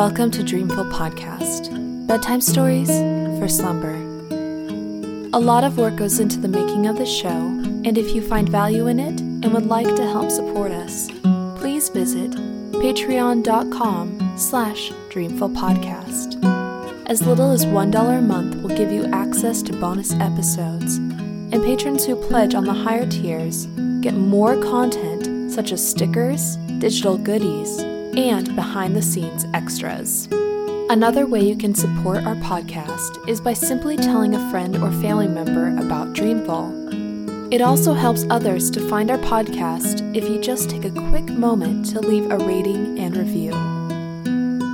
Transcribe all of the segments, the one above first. Welcome to Dreamful Podcast, bedtime stories for slumber. A lot of work goes into the making of this show, and if you find value in it and would like to help support us, please visit patreon.com/dreamfulpodcast. As little as $1 a month will give you access to bonus episodes, and patrons who pledge on the higher tiers get more content such as stickers, digital goodies, and behind-the-scenes extras. Another way you can support our podcast is by simply telling a friend or family member about Dreamful. It also helps others to find our podcast if you just take a quick moment to leave a rating and review.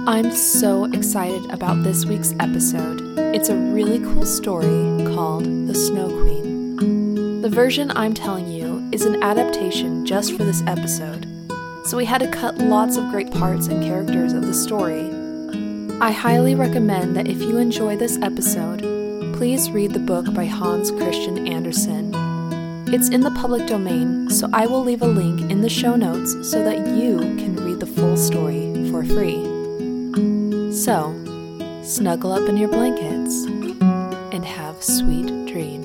I'm so excited about this week's episode. It's a really cool story called The Snow Queen. The version I'm telling you is an adaptation just for this episode, so we had to cut lots of great parts and characters of the story. I highly recommend that if you enjoy this episode, please read the book by Hans Christian Andersen. It's in the public domain, so I will leave a link in the show notes so that you can read the full story for free. So, snuggle up in your blankets and have sweet dreams.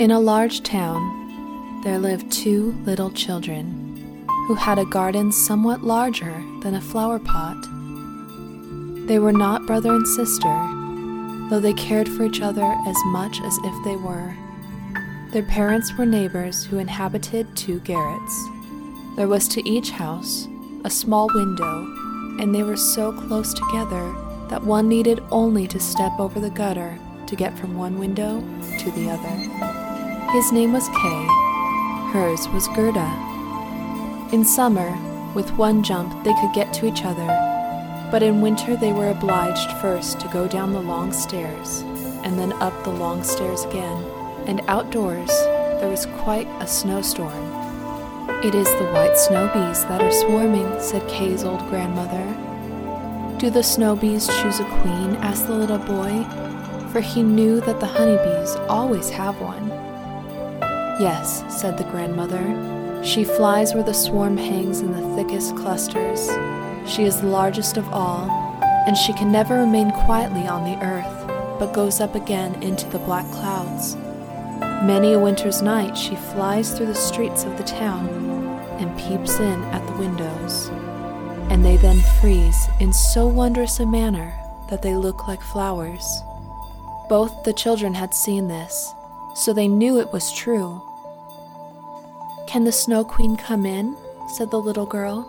In a large town, there lived two little children who had a garden somewhat larger than a flower pot. They were not brother and sister, though they cared for each other as much as if they were. Their parents were neighbors who inhabited two garrets. There was to each house a small window, and they were so close together that one needed only to step over the gutter to get from one window to the other. His name was Kay, hers was Gerda. In summer, with one jump they could get to each other, but in winter they were obliged first to go down the long stairs, and then up the long stairs again, and outdoors there was quite a snowstorm. "It is the white snow bees that are swarming," said Kay's old grandmother. "Do the snow bees choose a queen?" asked the little boy, for he knew that the honeybees always have one. "Yes," said the grandmother. "She flies where the swarm hangs in the thickest clusters. She is the largest of all, and she can never remain quietly on the earth, but goes up again into the black clouds. Many a winter's night she flies through the streets of the town and peeps in at the windows, and they then freeze in so wondrous a manner that they look like flowers." Both the children had seen this, so they knew it was true. "Can the Snow Queen come in?" said the little girl.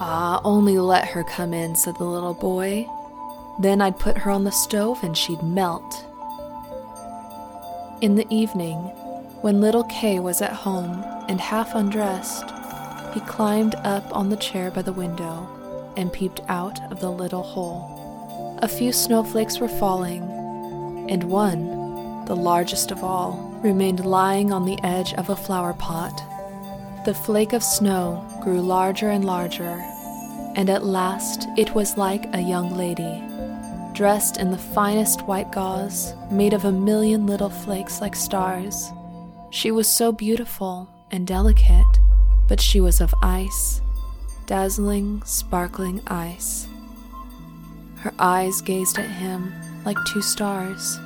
"Ah, only let her come in," said the little boy. "Then I'd put her on the stove and she'd melt." In the evening, when little Kay was at home and half undressed, he climbed up on the chair by the window and peeped out of the little hole. A few snowflakes were falling, and one, the largest of all, remained lying on the edge of a flower pot. The flake of snow grew larger and larger, and at last it was like a young lady, dressed in the finest white gauze, made of a million little flakes like stars. She was so beautiful and delicate, but she was of ice, dazzling, sparkling ice. Her eyes gazed at him like two stars.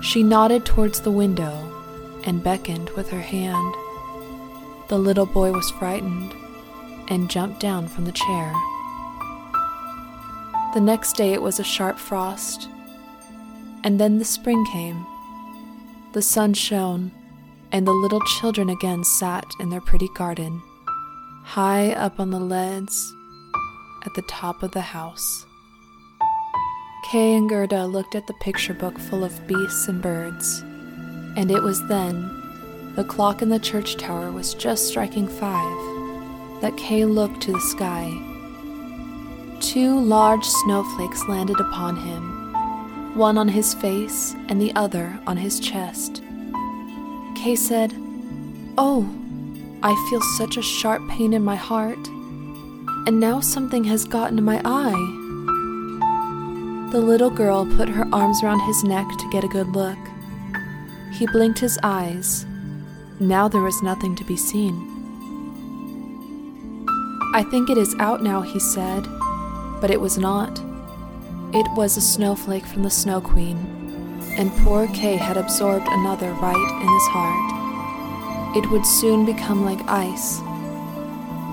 She nodded towards the window and beckoned with her hand. The little boy was frightened and jumped down from the chair. The next day it was a sharp frost, and then the spring came. The sun shone, and the little children again sat in their pretty garden, high up on the leads at the top of the house. Kay and Gerda looked at the picture book full of beasts and birds, and it was then The clock in the church tower was just striking 5, that Kay looked to the sky. 2 large snowflakes landed upon him, one on his face and the other on his chest. Kay said, "Oh, I feel such a sharp pain in my heart, and now something has gotten my eye." The little girl put her arms around his neck to get a good look. He blinked his eyes. Now there was nothing to be seen. "I think it is out now," he said, but it was not. It was a snowflake from the Snow Queen, and poor Kay had absorbed another right in his heart. It would soon become like ice.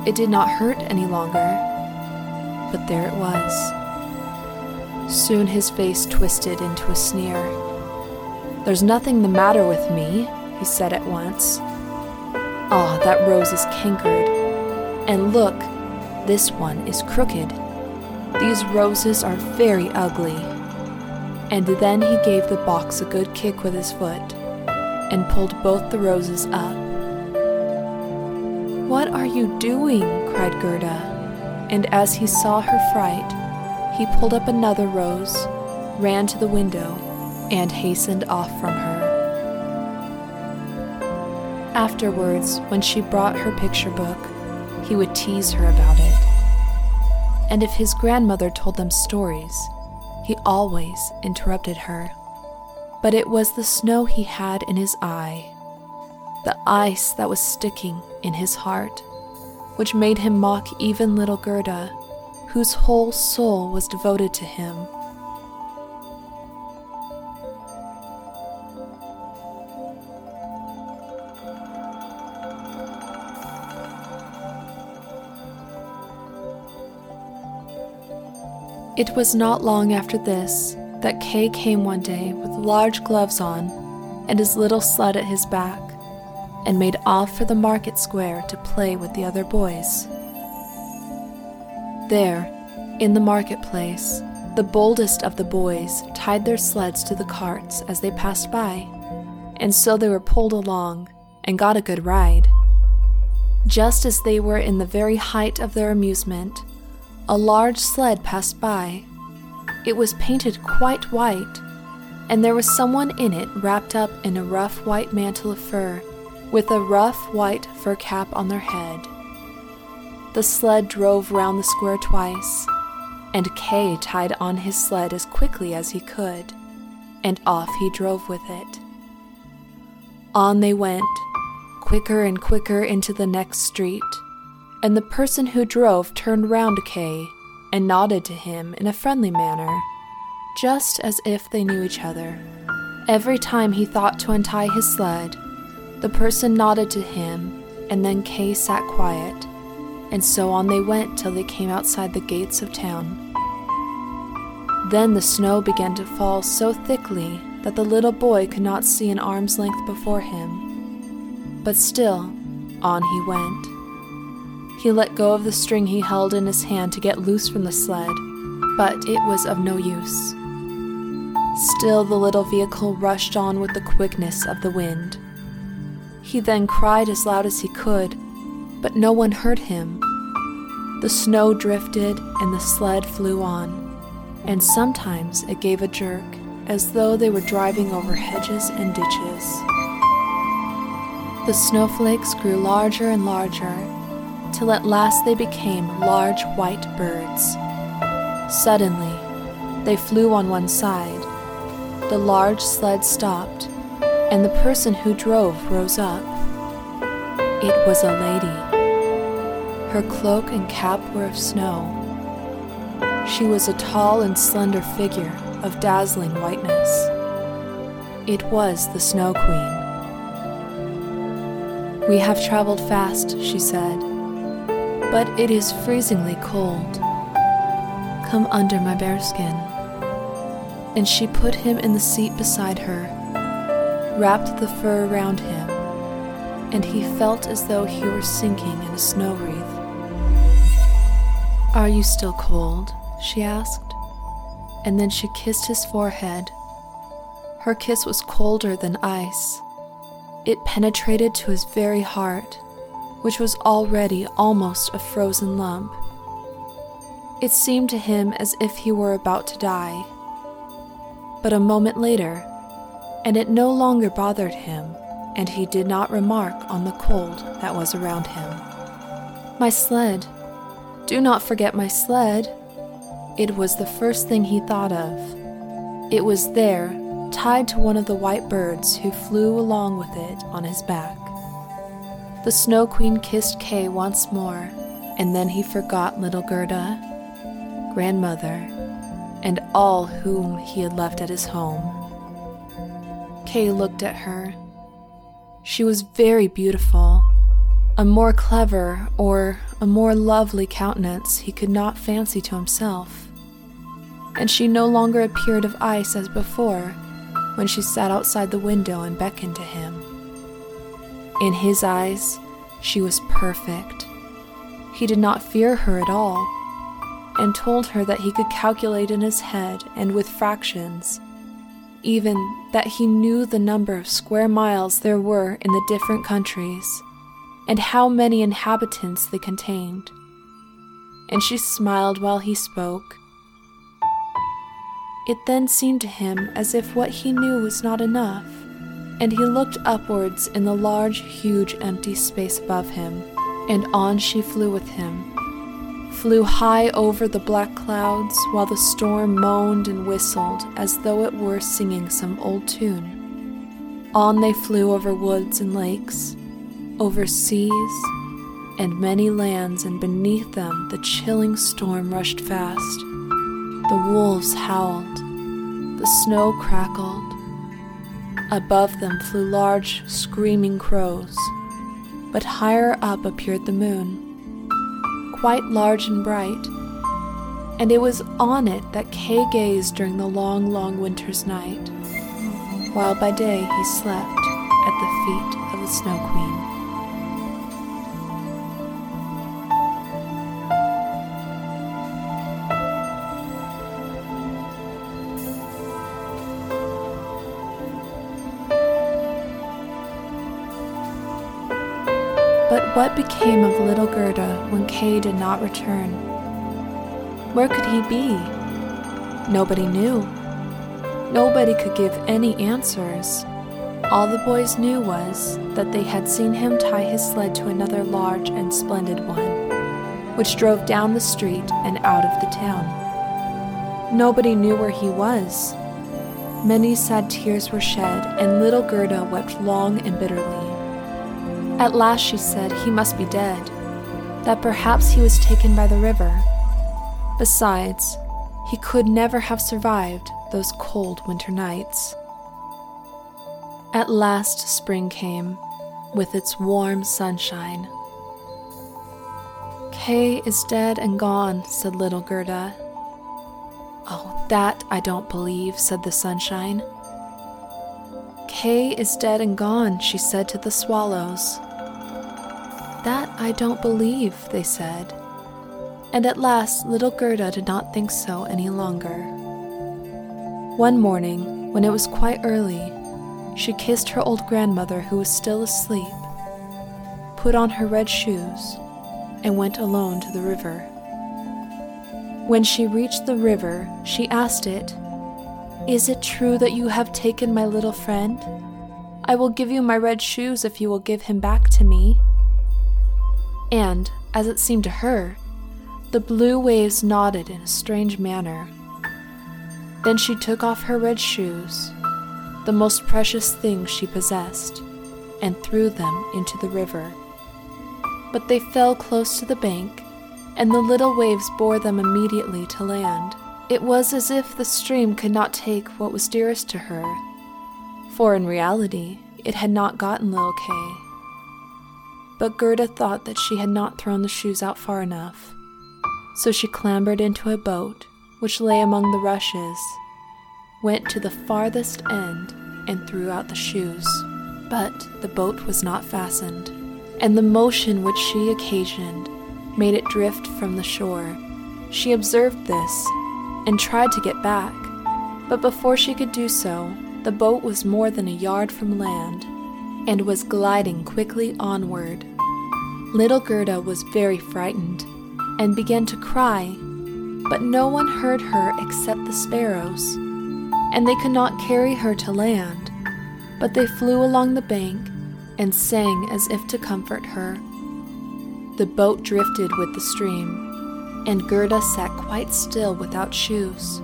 It did not hurt any longer, but there it was. Soon his face twisted into a sneer. "There's nothing the matter with me," he said at once. "Ah, that rose is cankered, and look, this one is crooked. These roses are very ugly." And then he gave the box a good kick with his foot and pulled both the roses up. "What are you doing?" cried Gerda, and as he saw her fright, he pulled up another rose, ran to the window, and hastened off from her. Afterwards, when she brought her picture book, he would tease her about it. And if his grandmother told them stories, he always interrupted her. But it was the snow he had in his eye, the ice that was sticking in his heart, which made him mock even little Gerda, whose whole soul was devoted to him. It was not long after this that Kay came one day with large gloves on and his little sled at his back, and made off for the market square to play with the other boys. There, in the marketplace, the boldest of the boys tied their sleds to the carts as they passed by, and so they were pulled along and got a good ride. Just as they were in the very height of their amusement, a large sled passed by. It was painted quite white, and there was someone in it wrapped up in a rough white mantle of fur, with a rough white fur cap on their head. The sled drove round the square twice, and Kay tied on his sled as quickly as he could, and off he drove with it. On they went, quicker and quicker into the next street, and the person who drove turned round to Kay and nodded to him in a friendly manner, just as if they knew each other. Every time he thought to untie his sled, the person nodded to him, and then Kay sat quiet, and so on they went till they came outside the gates of town. Then the snow began to fall so thickly that the little boy could not see an arm's length before him, but still on he went. He let go of the string he held in his hand to get loose from the sled, but it was of no use. Still the little vehicle rushed on with the quickness of the wind. He then cried as loud as he could, but no one heard him. The snow drifted and the sled flew on, and sometimes it gave a jerk, as though they were driving over hedges and ditches. The snowflakes grew larger and larger, till at last they became large white birds. Suddenly, they flew on one side. The large sled stopped, and the person who drove rose up. It was a lady. Her cloak and cap were of snow. She was a tall and slender figure of dazzling whiteness. It was the Snow Queen. "We have traveled fast," she said, "but it is freezingly cold. Come under my bearskin." And she put him in the seat beside her, wrapped the fur around him, and he felt as though he were sinking in a snow wreath. "Are you still cold?" she asked, and then she kissed his forehead. Her kiss was colder than ice. It penetrated to his very heart, which was already almost a frozen lump. It seemed to him as if he were about to die. But a moment later, and it no longer bothered him, and he did not remark on the cold that was around him. My sled. Do not forget my sled. It was the first thing he thought of. It was there, tied to one of the white birds who flew along with it on his back. The Snow Queen kissed Kay once more, and then he forgot little Gerda, grandmother, and all whom he had left at his home. Kay looked at her. She was very beautiful. A more clever or a more lovely countenance he could not fancy to himself. And she no longer appeared of ice as before when she sat outside the window and beckoned to him. In his eyes, she was perfect. He did not fear her at all, and told her that he could calculate in his head and with fractions, even that he knew the number of square miles there were in the different countries, and how many inhabitants they contained. And she smiled while he spoke. It then seemed to him as if what he knew was not enough, and he looked upwards in the large, huge, empty space above him, and on she flew with him. Flew high over the black clouds while the storm moaned and whistled as though it were singing some old tune. On they flew over woods and lakes, over seas, and many lands, and beneath them the chilling storm rushed fast. The wolves howled, the snow crackled. Above them flew large, screaming crows, but higher up appeared the moon, quite large and bright, and it was on it that Kay gazed during the long, long winter's night, while by day he slept at the feet of the Snow Queen. But what became of little Gerda when Kay did not return? Where could he be? Nobody knew. Nobody could give any answers. All the boys knew was that they had seen him tie his sled to another large and splendid one, which drove down the street and out of the town. Nobody knew where he was. Many sad tears were shed, and little Gerda wept long and bitterly. At last she said he must be dead, that perhaps he was taken by the river. Besides, he could never have survived those cold winter nights. At last spring came, with its warm sunshine. Kay is dead and gone, said little Gerda. Oh, that I don't believe, said the sunshine. Kay is dead and gone, she said to the swallows. That I don't believe, they said, and at last little Gerda did not think so any longer. One morning, when it was quite early, she kissed her old grandmother who was still asleep, put on her red shoes, and went alone to the river. When she reached the river, she asked it, "Is it true that you have taken my little friend? I will give you my red shoes if you will give him back to me." And, as it seemed to her, the blue waves nodded in a strange manner. Then she took off her red shoes, the most precious thing she possessed, and threw them into the river. But they fell close to the bank, and the little waves bore them immediately to land. It was as if the stream could not take what was dearest to her, for in reality, it had not gotten little Kay. But Gerda thought that she had not thrown the shoes out far enough, so she clambered into a boat, which lay among the rushes, went to the farthest end, and threw out the shoes. But the boat was not fastened, and the motion which she occasioned made it drift from the shore. She observed this, and tried to get back, but before she could do so, the boat was more than a yard from land, and was gliding quickly onward. Little Gerda was very frightened and began to cry, but no one heard her except the sparrows, and they could not carry her to land, but they flew along the bank and sang as if to comfort her. The boat drifted with the stream, and Gerda sat quite still without shoes,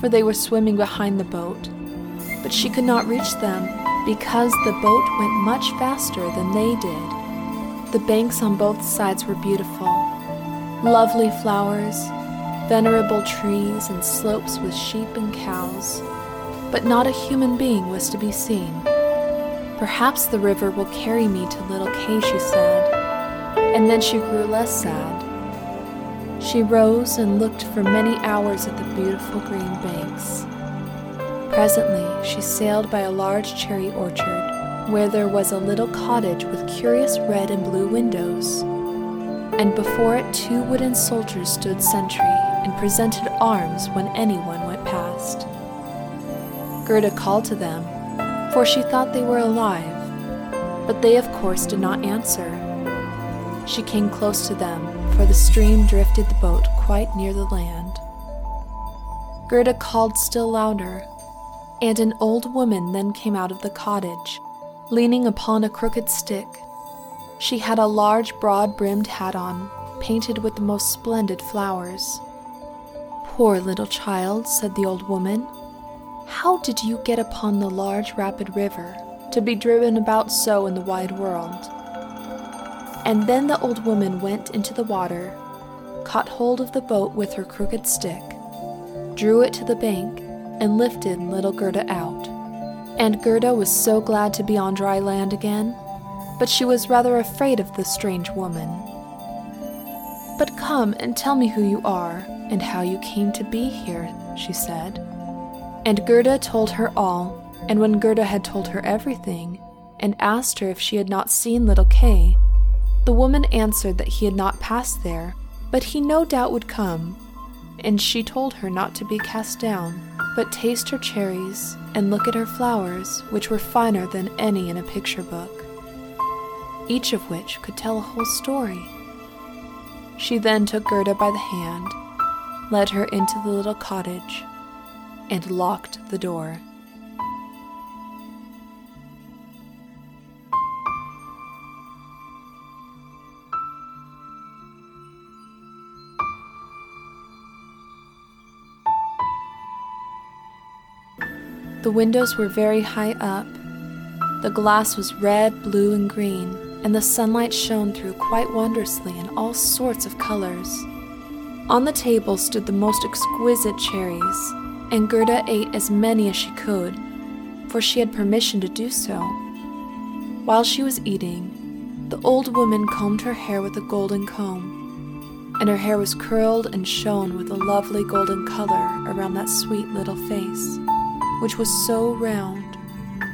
for they were swimming behind the boat, but she could not reach them because the boat went much faster than they did. The banks on both sides were beautiful, lovely flowers, venerable trees, and slopes with sheep and cows, but not a human being was to be seen. "Perhaps the river will carry me to little Kay," she said, and then she grew less sad. She rose and looked for many hours at the beautiful green banks. Presently, she sailed by a large cherry orchard, where there was a little cottage with curious red and blue windows, and before it 2 wooden soldiers stood sentry and presented arms when anyone went past. Gerda called to them, for she thought they were alive, but they of course did not answer. She came close to them, for the stream drifted the boat quite near the land. Gerda called still louder, and an old woman then came out of the cottage, leaning upon a crooked stick. She had a large, broad-brimmed hat on, painted with the most splendid flowers. "Poor little child," said the old woman. "How did you get upon the large, rapid river, to be driven about so in the wide world?" And then the old woman went into the water, caught hold of the boat with her crooked stick, drew it to the bank, and lifted little Gerda out. And Gerda was so glad to be on dry land again, but she was rather afraid of the strange woman. "But come and tell me who you are, and how you came to be here," she said. And Gerda told her all, and when Gerda had told her everything, and asked her if she had not seen little Kay, the woman answered that he had not passed there, but he no doubt would come, and she told her not to be cast down, but taste her cherries, and look at her flowers, which were finer than any in a picture book, each of which could tell a whole story. She then took Gerda by the hand, led her into the little cottage, and locked the door. The windows were very high up. The glass was red, blue, and green, and the sunlight shone through quite wondrously in all sorts of colors. On the table stood the most exquisite cherries, and Gerda ate as many as she could, for she had permission to do so. While she was eating, the old woman combed her hair with a golden comb, and her hair was curled and shone with a lovely golden color around that sweet little face, which was so round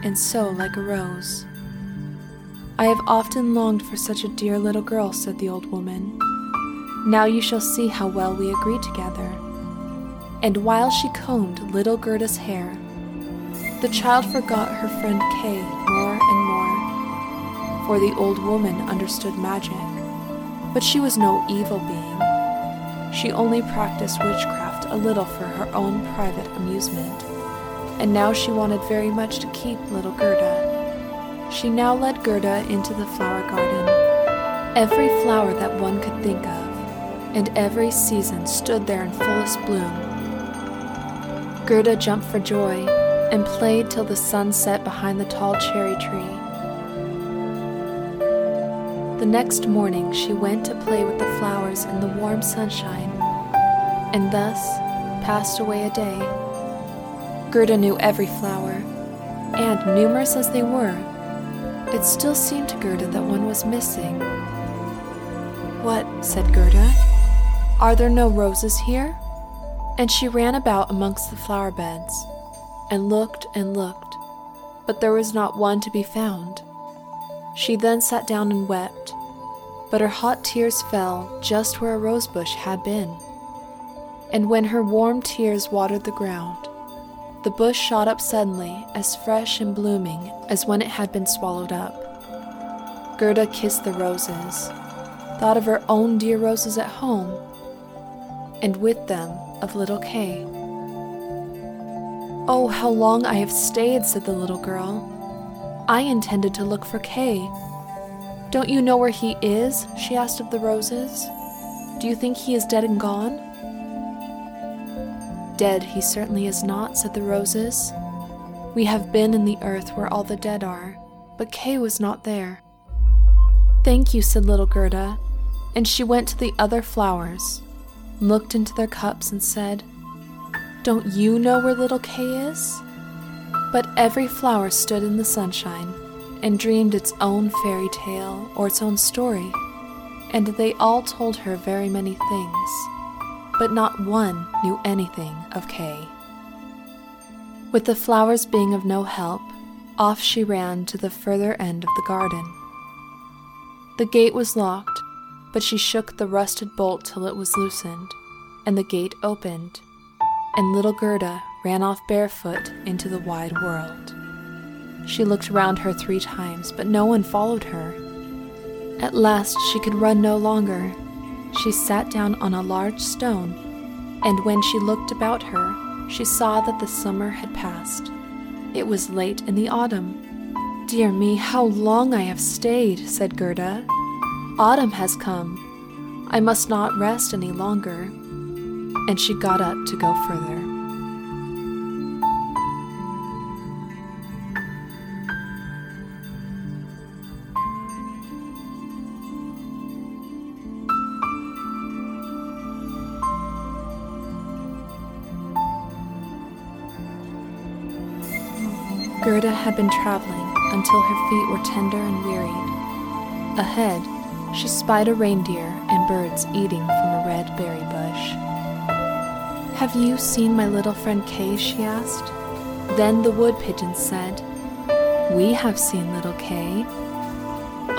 and so like a rose. "I have often longed for such a dear little girl," said the old woman. "Now you shall see how well we agree together." And while she combed little Gerda's hair, the child forgot her friend Kay more and more, for the old woman understood magic, but she was no evil being. She only practiced witchcraft a little for her own private amusement, and now she wanted very much to keep little Gerda. She now led Gerda into the flower garden. Every flower that one could think of, and every season, stood there in fullest bloom. Gerda jumped for joy, and played till the sun set behind the tall cherry tree. The next morning she went to play with the flowers in the warm sunshine, and thus passed away a day. Gerda knew every flower, and numerous as they were, it still seemed to Gerda that one was missing. "What," said Gerda, "are there no roses here?" And she ran about amongst the flower beds, and looked, but there was not one to be found. She then sat down and wept, but her hot tears fell just where a rose bush had been. And when her warm tears watered the ground, the bush shot up suddenly, as fresh and blooming as when it had been swallowed up. Gerda kissed the roses, thought of her own dear roses at home, and with them of little Kay. "Oh, how long I have stayed," said the little girl. "I intended to look for Kay. Don't you know where he is?" she asked of the roses. "Do you think he is dead and gone?" "Dead he certainly is not," said the roses. "We have been in the earth where all the dead are, but Kay was not there." "Thank you," said little Gerda, and she went to the other flowers, looked into their cups and said, "Don't you know where little Kay is?" But every flower stood in the sunshine and dreamed its own fairy tale or its own story, and they all told her very many things, but not one knew anything of Kay. With the flowers being of no help, off she ran to the further end of the garden. The gate was locked, but she shook the rusted bolt till it was loosened, and the gate opened, and little Gerda ran off barefoot into the wide world. She looked round her 3 times, but no one followed her. At last she could run no longer. She sat down on a large stone, and when she looked about her, she saw that the summer had passed. It was late in the autumn. "Dear me, how long I have stayed," said Gerda. "Autumn has come. I must not rest any longer." And she got up to go further. Gerda had been traveling until her feet were tender and wearied. Ahead, she spied a reindeer and birds eating from a red berry bush. "Have you seen my little friend Kay?" she asked. Then the wood pigeon said, "We have seen little Kay."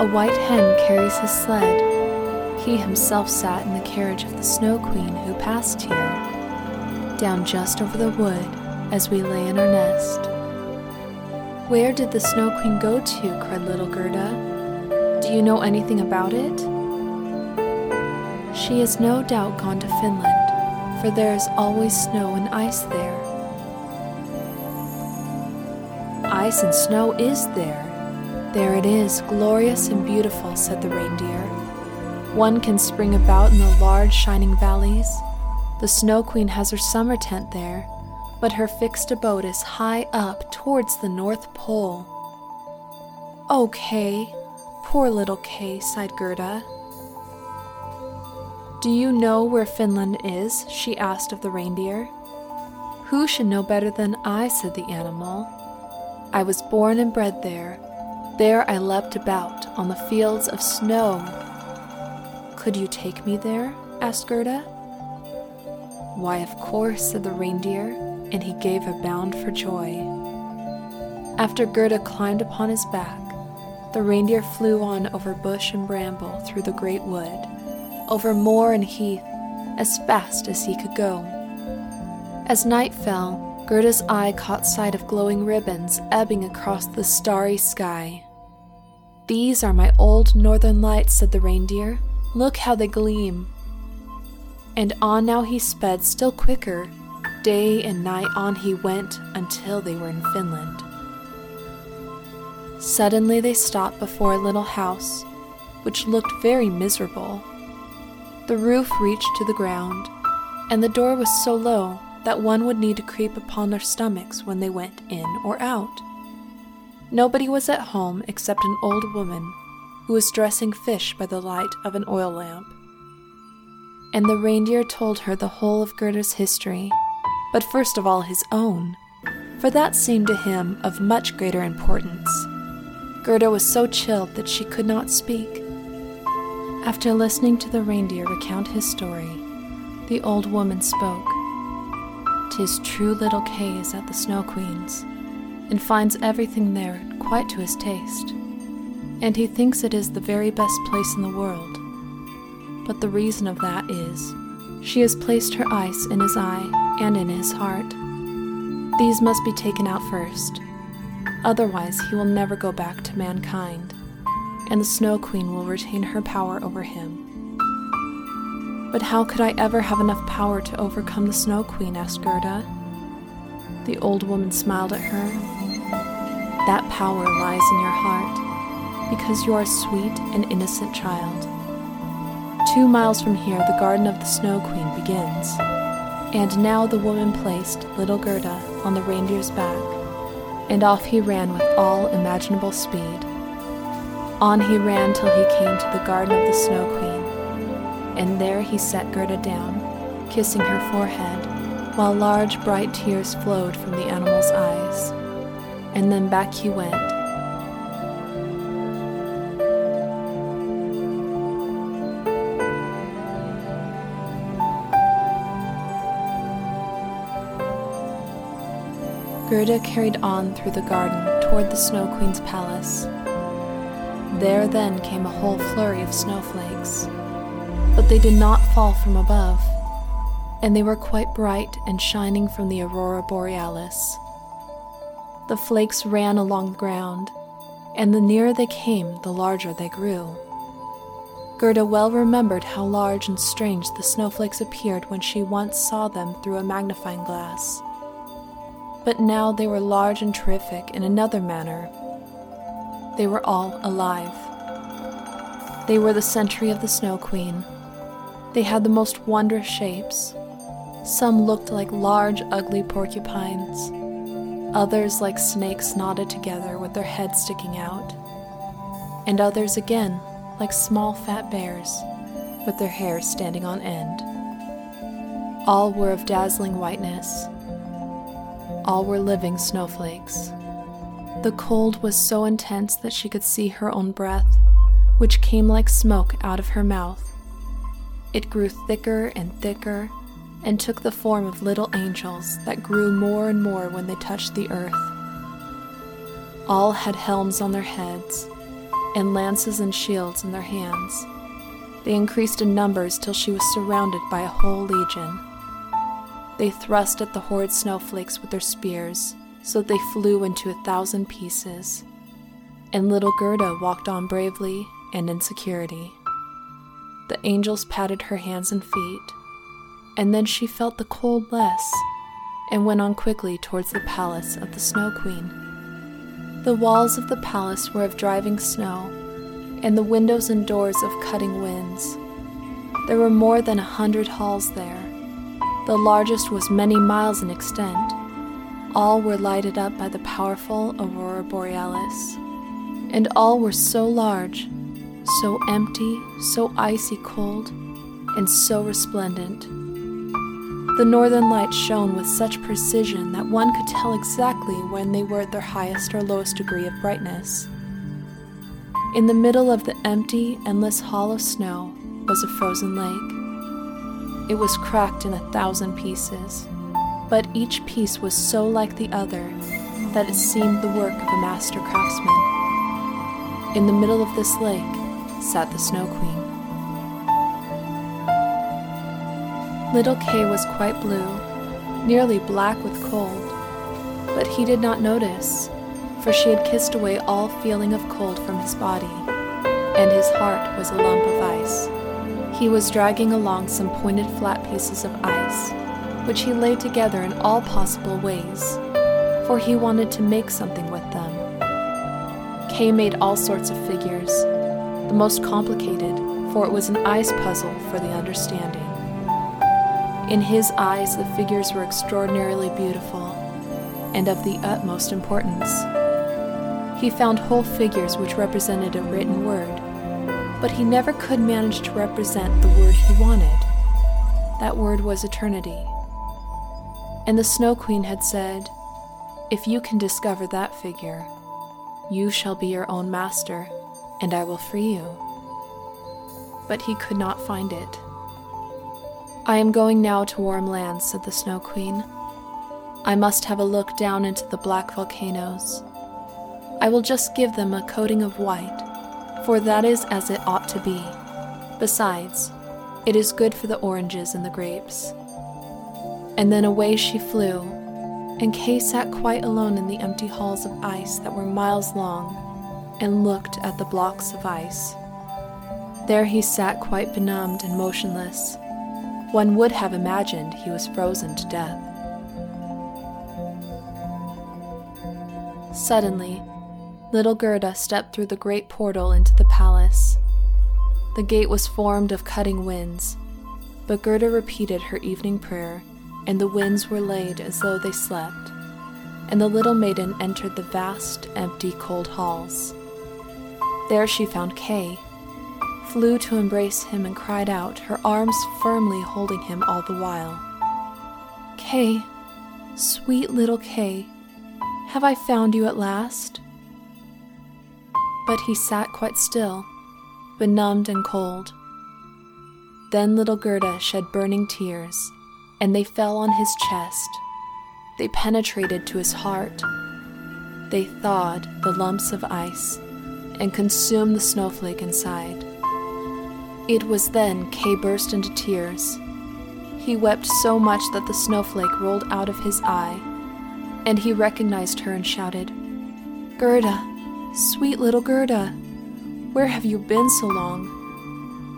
A white hen carries his sled. He himself sat in the carriage of the Snow Queen who passed here, down just over the wood as we lay in our nest. "Where did the Snow Queen go to?" cried little Gerda. "Do you know anything about it?" "She has no doubt gone to Finland, for there is always snow and ice there." "Ice and snow is there. There it is, glorious and beautiful," said the reindeer. "One can spring about in the large shining valleys. The Snow Queen has her summer tent there, but her fixed abode is high up towards the North Pole." "Oh, Kay. Poor little Kay," sighed Gerda. "Do you know where Finland is?" she asked of the reindeer. "Who should know better than I?" said the animal. "I was born and bred there. There I leapt about on the fields of snow." "Could you take me there?" asked Gerda. "Why, of course," said the reindeer, and he gave a bound for joy. After Gerda climbed upon his back, the reindeer flew on over bush and bramble through the great wood, over moor and heath, as fast as he could go. As night fell, Gerda's eye caught sight of glowing ribbons ebbing across the starry sky. "These are my old northern lights," said the reindeer. "Look how they gleam." And on now he sped still quicker. Day and night on he went until they were in Finland. Suddenly they stopped before a little house, which looked very miserable. The roof reached to the ground, and the door was so low that one would need to creep upon their stomachs when they went in or out. Nobody was at home except an old woman who was dressing fish by the light of an oil lamp. And the reindeer told her the whole of Gerda's history, but first of all his own, for that seemed to him of much greater importance. Gerda was so chilled that she could not speak. After listening to the reindeer recount his story, the old woman spoke. "'Tis true little Kay is at the Snow Queen's, and finds everything there quite to his taste, and he thinks it is the very best place in the world. But the reason of that is, she has placed her ice in his eye and in his heart. These must be taken out first. Otherwise, he will never go back to mankind. and the Snow Queen will retain her power over him. But how could I ever have enough power to overcome the Snow Queen, asked Gerda. The old woman smiled at her. That power lies in your heart, because you are a sweet and innocent child. 2 miles from here, the garden of the Snow Queen begins. And now the woman placed little Gerda on the reindeer's back, and off he ran with all imaginable speed. On he ran till he came to the garden of the Snow Queen, and there he set Gerda down, kissing her forehead, while large bright tears flowed from the animal's eyes. And then back he went. Gerda carried on through the garden toward the Snow Queen's palace. There then came a whole flurry of snowflakes, but they did not fall from above, and they were quite bright and shining from the aurora borealis. The flakes ran along the ground, and the nearer they came, the larger they grew. Gerda well remembered how large and strange the snowflakes appeared when she once saw them through a magnifying glass. But now they were large and terrific in another manner. They were all alive. They were the sentry of the Snow Queen. They had the most wondrous shapes. Some looked like large, ugly porcupines. Others like snakes knotted together with their heads sticking out. And others again like small, fat bears with their hair standing on end. All were of dazzling whiteness. All were living snowflakes. The cold was so intense that she could see her own breath, which came like smoke out of her mouth. It grew thicker and thicker, and took the form of little angels that grew more and more when they touched the earth. All had helms on their heads, and lances and shields in their hands. They increased in numbers till she was surrounded by a whole legion. They thrust at the horrid snowflakes with their spears, so that they flew into 1,000 pieces, and little Gerda walked on bravely and in security. The angels patted her hands and feet, and then she felt the cold less, and went on quickly towards the palace of the Snow Queen. The walls of the palace were of driving snow, and the windows and doors of cutting winds. There were more than 100 halls there. The largest was many miles in extent. All were lighted up by the powerful aurora borealis, and all were so large, so empty, so icy cold, and so resplendent. The northern lights shone with such precision that one could tell exactly when they were at their highest or lowest degree of brightness. In the middle of the empty, endless hall of snow was a frozen lake. It was cracked in 1,000 pieces, but each piece was so like the other that it seemed the work of a master craftsman. In the middle of this lake sat the Snow Queen. Little Kay was quite blue, nearly black with cold, but he did not notice, for she had kissed away all feeling of cold from his body, and his heart was a lump of ice. He was dragging along some pointed flat pieces of ice, which he laid together in all possible ways, for he wanted to make something with them. Kay made all sorts of figures, the most complicated, for it was an ice puzzle for the understanding. In his eyes, the figures were extraordinarily beautiful, and of the utmost importance. He found whole figures which represented a written word, but he never could manage to represent the word he wanted. That word was eternity. And the Snow Queen had said, "If you can discover that figure, you shall be your own master, and I will free you." But he could not find it. "I am going now to warm lands," said the Snow Queen. "I must have a look down into the black volcanoes. I will just give them a coating of white, for that is as it ought to be. Besides, it is good for the oranges and the grapes." And then away she flew, and Kay sat quite alone in the empty halls of ice that were miles long, and looked at the blocks of ice. There he sat quite benumbed and motionless. One would have imagined he was frozen to death. Suddenly, little Gerda stepped through the great portal into the palace. The gate was formed of cutting winds, but Gerda repeated her evening prayer, and the winds were laid as though they slept, and the little maiden entered the vast, empty, cold halls. There she found Kay, flew to embrace him and cried out, her arms firmly holding him all the while. "Kay, sweet little Kay, have I found you at last?" But he sat quite still, benumbed and cold. Then little Gerda shed burning tears, and they fell on his chest. They penetrated to his heart. They thawed the lumps of ice and consumed the snowflake inside. It was then Kay burst into tears. He wept so much that the snowflake rolled out of his eye, and he recognized her and shouted, "Gerda, sweet little Gerda, where have you been so long?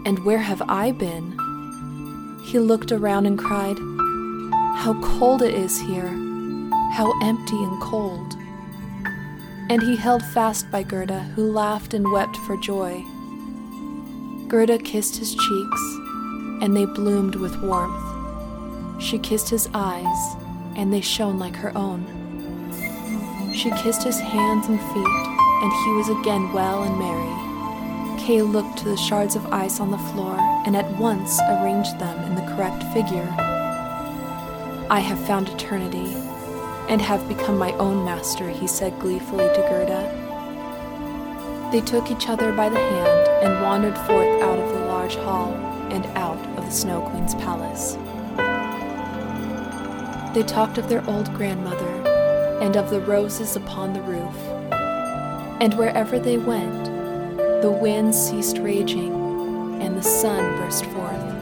And where have I been?" He looked around and cried, "How cold it is here, how empty and cold." And he held fast by Gerda, who laughed and wept for joy. Gerda kissed his cheeks, and they bloomed with warmth. She kissed his eyes, and they shone like her own. She kissed his hands and feet, and he was again well and merry. Kay looked to the shards of ice on the floor and at once arranged them in the correct figure. "I have found eternity and have become my own master," he said gleefully to Gerda. They took each other by the hand and wandered forth out of the large hall and out of the Snow Queen's palace. They talked of their old grandmother and of the roses upon the roof, and wherever they went, the wind ceased raging, and the sun burst forth.